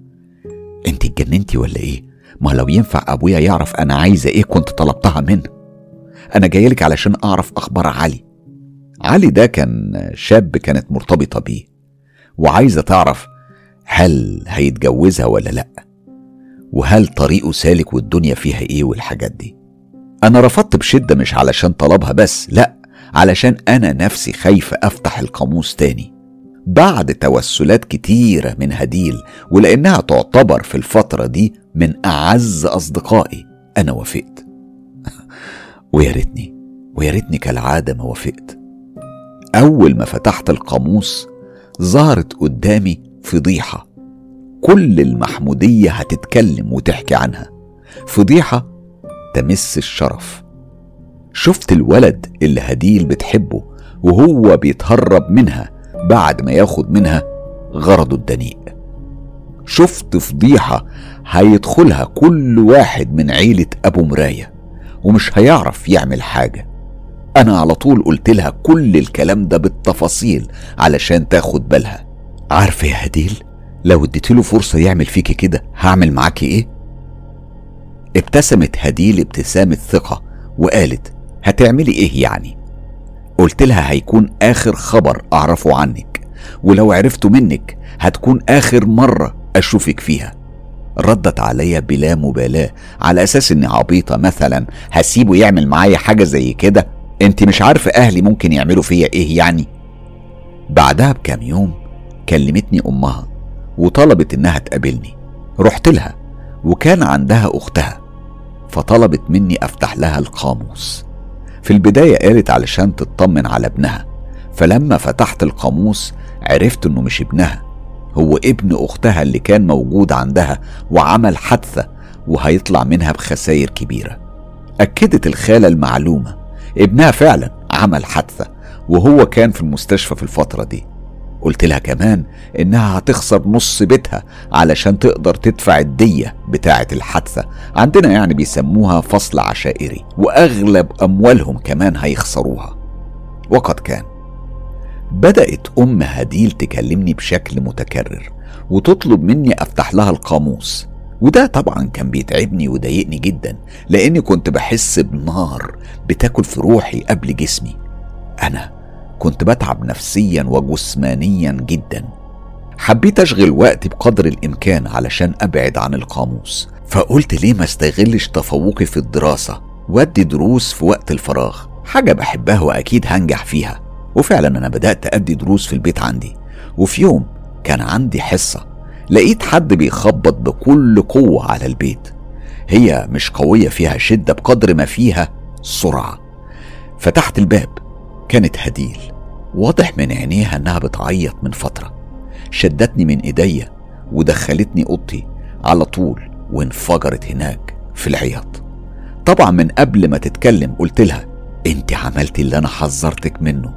أنت اتجننتي ولا إيه؟ ما لو ينفع أبويا يعرف أنا عايزة إيه كنت طلبتها منه. أنا جايه لك علشان أعرف أخبار علي. علي ده كان شاب كانت مرتبطة بيه وعايزة تعرف هل هيتجوزها ولا لأ، وهل طريقه سالك والدنيا فيها ايه والحاجات دي. انا رفضت بشدة، مش علشان طلبها بس، لأ علشان انا نفسي خايفة افتح القاموس تاني. بعد توسلات كتيرة من هديل، ولانها تعتبر في الفترة دي من اعز اصدقائي، انا وافقت. ويا ريتني ويا ريتني كالعادة ما وافقت. اول ما فتحت القاموس ظهرت قدامي فضيحة كل المحمودية هتتكلم وتحكي عنها، فضيحة تمس الشرف. شفت الولد اللي هديل بتحبه وهو بيتهرب منها بعد ما ياخد منها غرضه الدنيء. شفت فضيحة هيدخلها كل واحد من عيلة أبو مراية ومش هيعرف يعمل حاجة. أنا على طول قلت لها كل الكلام ده بالتفاصيل علشان تاخد بالها. عارفة يا هديل، لو اديتله فرصة يعمل فيكي كده هعمل معاكي ايه؟ ابتسمت هديل ابتسامة ثقة وقالت هتعملي ايه يعني؟ قلت لها هيكون اخر خبر اعرفه عنك، ولو عرفته منك هتكون اخر مرة اشوفك فيها. ردت عليا بلا مبالاة على اساس اني عبيطة مثلا هسيبه يعمل معايا حاجة زي كده، انت مش عارفة اهلي ممكن يعملوا فيا ايه يعني؟ بعدها بكام يوم كلمتني امها وطلبت انها تقابلني. رحت لها وكان عندها اختها، فطلبت مني افتح لها القاموس. في البداية قالت علشان تطمن على ابنها، فلما فتحت القاموس عرفت انه مش ابنها، هو ابن اختها اللي كان موجود عندها وعمل حادثة وهيطلع منها بخسائر كبيرة. اكدت الخالة المعلومة، ابنها فعلا عمل حادثة وهو كان في المستشفى في الفترة دي. قلت لها كمان انها هتخسر نص بيتها علشان تقدر تدفع الدية بتاعة الحادثة، عندنا يعني بيسموها فصل عشائري، واغلب اموالهم كمان هيخسروها. وقد كان. بدأت ام هديل تكلمني بشكل متكرر وتطلب مني افتح لها القاموس، وده طبعا كان بيتعبني وضايقني جدا لاني كنت بحس بنار بتاكل في روحي قبل جسمي. انا كنت بتعب نفسيا وجسمانيا جدا. حبيت اشغل وقتي بقدر الامكان علشان ابعد عن القاموس، فقلت ليه ما استغلش تفوقي في الدراسة وادي دروس في وقت الفراغ، حاجة بحبها واكيد هنجح فيها. وفعلا انا بدأت ادي دروس في البيت عندي. وفي يوم كان عندي حصة، لقيت حد بيخبط بكل قوة على البيت. هي مش قوية فيها شدة بقدر ما فيها سرعة. فتحت الباب، كانت هديل. واضح من عينيها انها بتعيط من فترة. شدتني من ايديا ودخلتني اوضتي على طول، وانفجرت هناك في العياط. طبعا من قبل ما تتكلم قلت لها انت عملتي اللي انا حذرتك منه.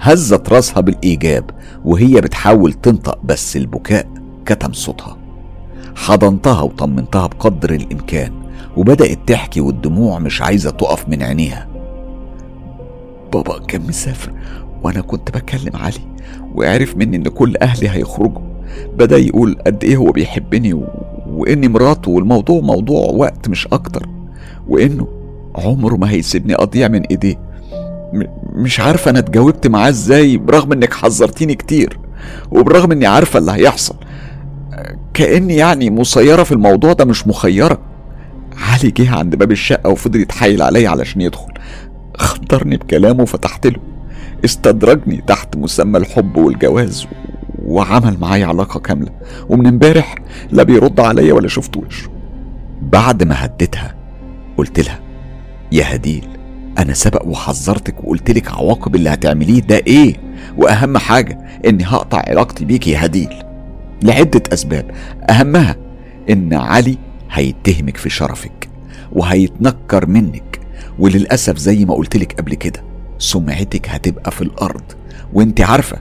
هزت راسها بالايجاب وهي بتحاول تنطق، بس البكاء كتم صوتها. حضنتها وطمنتها بقدر الامكان وبدأت تحكي والدموع مش عايزة تقف من عينيها. بابا كان مسافر وأنا كنت بكلم علي وعرف مني إن كل أهلي هيخرجوا، بدأ يقول قد إيه هو بيحبني و... وإني مراته، والموضوع موضوع وقت مش أكتر، وإنه عمره ما هيسيبني أضيع من إيديه. م... مش عارفة أنا اتجاوبت معاه إزاي برغم إنك حذرتيني كتير وبرغم إني عارفة اللي هيحصل، كأني يعني مسيرة في الموضوع ده مش مخيرة. علي جه عند باب الشقة وفضل يتحايل عليا علشان يدخل، خطرني بكلامه وفتحت له، استدرجني تحت مسمى الحب والجواز وعمل معايا علاقة كاملة، ومن امبارح لا بيرد عليا ولا شفت وشه. بعد ما هديتها قلت لها يا هديل أنا سبق وحذرتك وقلتلك عواقب اللي هتعمليه ده إيه، وأهم حاجة إني هقطع علاقتي بيك يا هديل لعدة أسباب، أهمها إن علي هيتهمك في شرفك وهيتنكر منك، وللأسف زي ما قلتلك قبل كده سمعتك هتبقى في الأرض، وإنت عارفة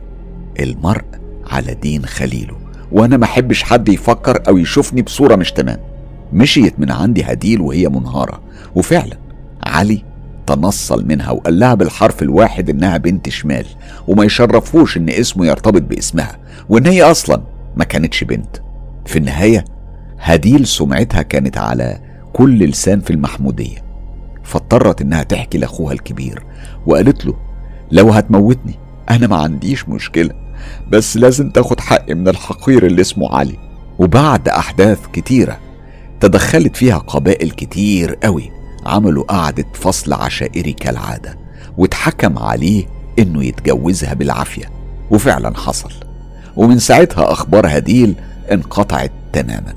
المرء على دين خليله، وأنا ما أحبش حد يفكر أو يشوفني بصورة مش تمام. مشيت من عندي هديل وهي منهارة، وفعلا علي تنصل منها وقال لها بالحرف الواحد إنها بنت شمال وما يشرفوش إن اسمه يرتبط باسمها، وإن هي أصلا ما كانتش بنت. في النهاية هديل سمعتها كانت على كل لسان في المحمودية، فاضطرت انها تحكي لاخوها الكبير وقالت له لو هتموتني انا ما عنديش مشكلة، بس لازم تاخد حقي من الحقير اللي اسمه علي. وبعد احداث كتيرة تدخلت فيها قبائل كتير قوي، عملوا قعدة فصل عشائري كالعادة، واتحكم عليه انه يتجوزها بالعافية، وفعلا حصل. ومن ساعتها اخبار هديل انقطعت تماما.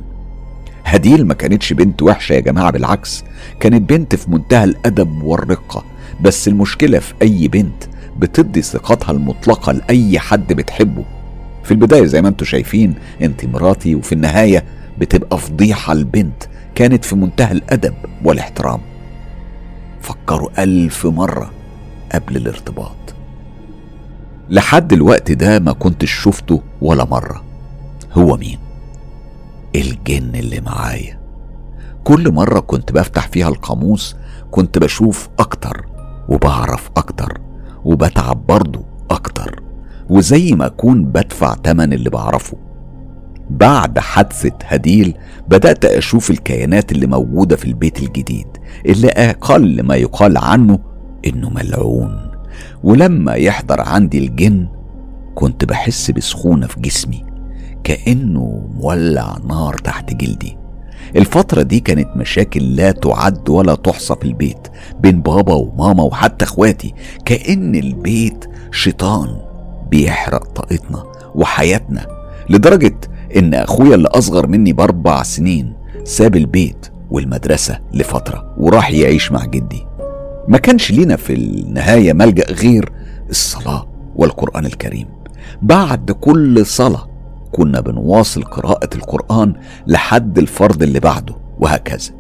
هديل ما كانتش بنت وحشة يا جماعة، بالعكس كانت بنت في منتهى الأدب والرقة، بس المشكلة في أي بنت بتدي ثقتها المطلقة لأي حد بتحبه. في البداية زي ما انتوا شايفين انت مراتي، وفي النهاية بتبقى فضيحة البنت، كانت في منتهى الأدب والاحترام. فكروا ألف مرة قبل الارتباط. لحد الوقت ده ما كنتش شفته ولا مرة. هو مين؟ الجن اللي معايا. كل مرة كنت بفتح فيها القاموس كنت بشوف أكتر وبعرف أكتر وبتعب برضو أكتر، وزي ما أكون بدفع تمن اللي بعرفه. بعد حادثة هديل بدأت أشوف الكيانات اللي موجودة في البيت الجديد، اللي أقل ما يقال عنه إنه ملعون. ولما يحضر عندي الجن كنت بحس بسخونة في جسمي كأنه مولع نار تحت جلدي. الفترة دي كانت مشاكل لا تعد ولا تحصى في البيت بين بابا وماما وحتى اخواتي، كأن البيت شيطان بيحرق طاقتنا وحياتنا، لدرجة ان اخويا اللي اصغر مني باربع سنين ساب البيت والمدرسة لفترة وراح يعيش مع جدي. ما كانش لينا في النهاية ملجأ غير الصلاة والقرآن الكريم. بعد كل صلاة كنا بنواصل قراءة القرآن لحد الفرض اللي بعده وهكذا،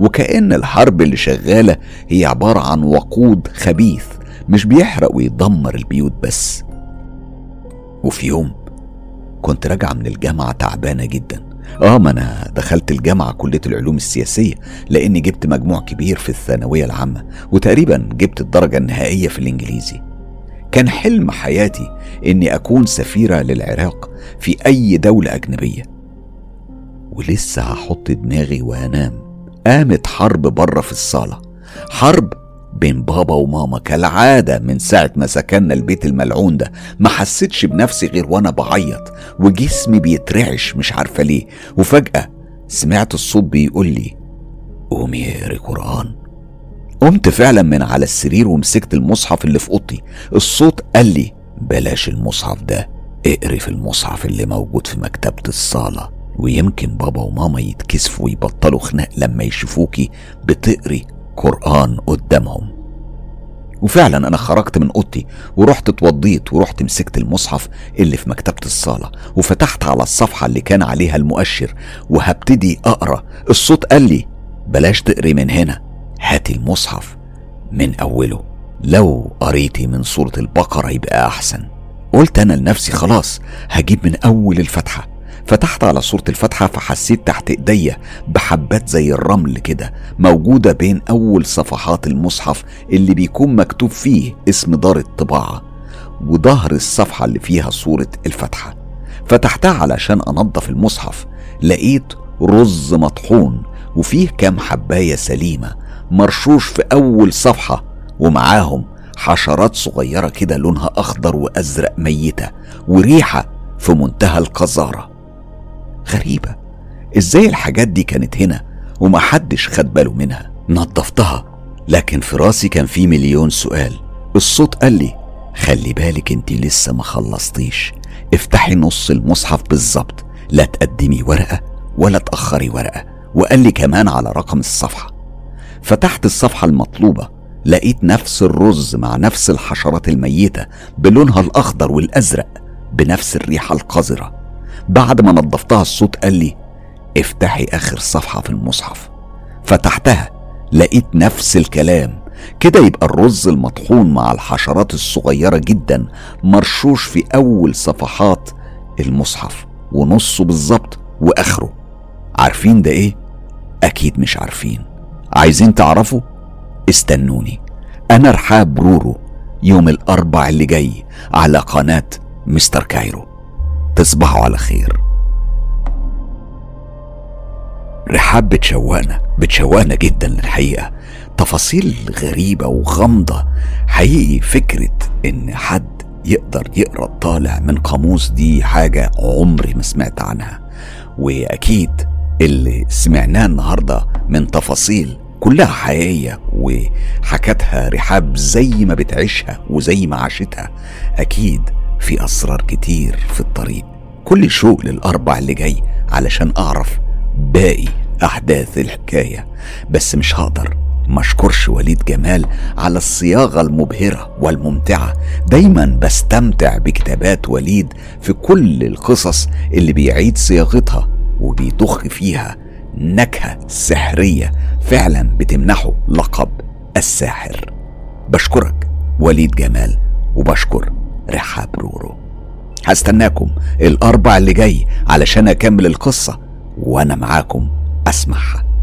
وكأن الحرب اللي شغالة هي عبارة عن وقود خبيث مش بيحرق ويدمر البيوت بس. وفي يوم كنت راجعة من الجامعة تعبانة جدا، اه ما انا دخلت الجامعة كلية العلوم السياسية لاني جبت مجموع كبير في الثانوية العامة، وتقريبا جبت الدرجة النهائية في الانجليزي. كان حلم حياتي اني اكون سفيرة للعراق في اي دولة اجنبية، ولسه هحط دماغي وانام قامت حرب بره في الصالة، حرب بين بابا وماما كالعادة. من ساعة ما سكننا البيت الملعون ده ما حسيتش بنفسي غير وانا بعيط وجسمي بيترعش مش عارفة ليه، وفجأة سمعت الصوت بيقول لي قومي اقري قرآن. قمت فعلا من على السرير ومسكت المصحف اللي في اوضتي. الصوت قال لي بلاش المصحف ده، اقري في المصحف اللي موجود في مكتبة الصالة، ويمكن بابا وماما يتكسفوا ويبطلوا خناق لما يشوفوكي بتقري قرآن قدامهم. وفعلا انا خرجت من اوضتي ورحت اتوضيت ورحت مسكت المصحف اللي في مكتبة الصالة وفتحت على الصفحة اللي كان عليها المؤشر وهبتدي اقرا. الصوت قال لي بلاش تقري من هنا، هاتي المصحف من أوله، لو قريتي من سورة البقرة يبقى أحسن. قلت أنا لنفسي خلاص هجيب من أول الفتحة، فتحت على صورة الفتحة فحسيت تحت ايديا بحبات زي الرمل كده موجودة بين أول صفحات المصحف اللي بيكون مكتوب فيه اسم دار الطباعة وظهر الصفحة اللي فيها صورة الفتحة. فتحتها علشان أنظف المصحف، لقيت رز مطحون وفيه كام حباية سليمة مرشوش في أول صفحة، ومعاهم حشرات صغيرة كده لونها أخضر وأزرق ميتة وريحة في منتهى القذارة. غريبة إزاي الحاجات دي كانت هنا ومحدش خد باله منها. نظفتها لكن في راسي كان فيه مليون سؤال. الصوت قال لي خلي بالك انت لسه ما خلصتيش، افتحي نص المصحف بالظبط، لا تقدمي ورقة ولا تأخري ورقة، وقال لي كمان على رقم الصفحة. فتحت الصفحة المطلوبة لقيت نفس الرز مع نفس الحشرات الميتة بلونها الأخضر والأزرق بنفس الريحة القذرة. بعد ما نظفتها الصوت قال لي افتحي آخر صفحة في المصحف. فتحتها لقيت نفس الكلام كده، يبقى الرز المطحون مع الحشرات الصغيرة جدا مرشوش في أول صفحات المصحف ونصه بالظبط وآخره. عارفين ده إيه؟ أكيد مش عارفين. عايزين تعرفوا؟ استنوني. أنا رحاب رورو، يوم الأربع اللي جاي على قناة مستر كيرو. تصبحوا على خير. رحاب بتشوقنا بتشوقنا جدا للحقيقة، تفاصيل غريبة وغامضة حقيقي. فكرة ان حد يقدر يقرأ الطالع من قاموس دي حاجة عمري ما سمعت عنها، واكيد اللي سمعناه النهاردة من تفاصيل كلها حقيقية وحكتها رحاب زي ما بتعيشها وزي ما عاشتها. اكيد في اسرار كتير في الطريق. كل شوق للاربع اللي جاي علشان اعرف باقي احداث الحكاية، بس مش هقدر مشكرش وليد جمال على الصياغة المبهرة والممتعة. دايما بستمتع بكتابات وليد في كل القصص اللي بيعيد صياغتها وبيضخ فيها نكهة سحرية فعلا بتمنحه لقب الساحر. بشكرك وليد جمال وبشكر رحاب رورو. هستناكم الأربع اللي جاي علشان أكمل القصة، وأنا معاكم أسمعها.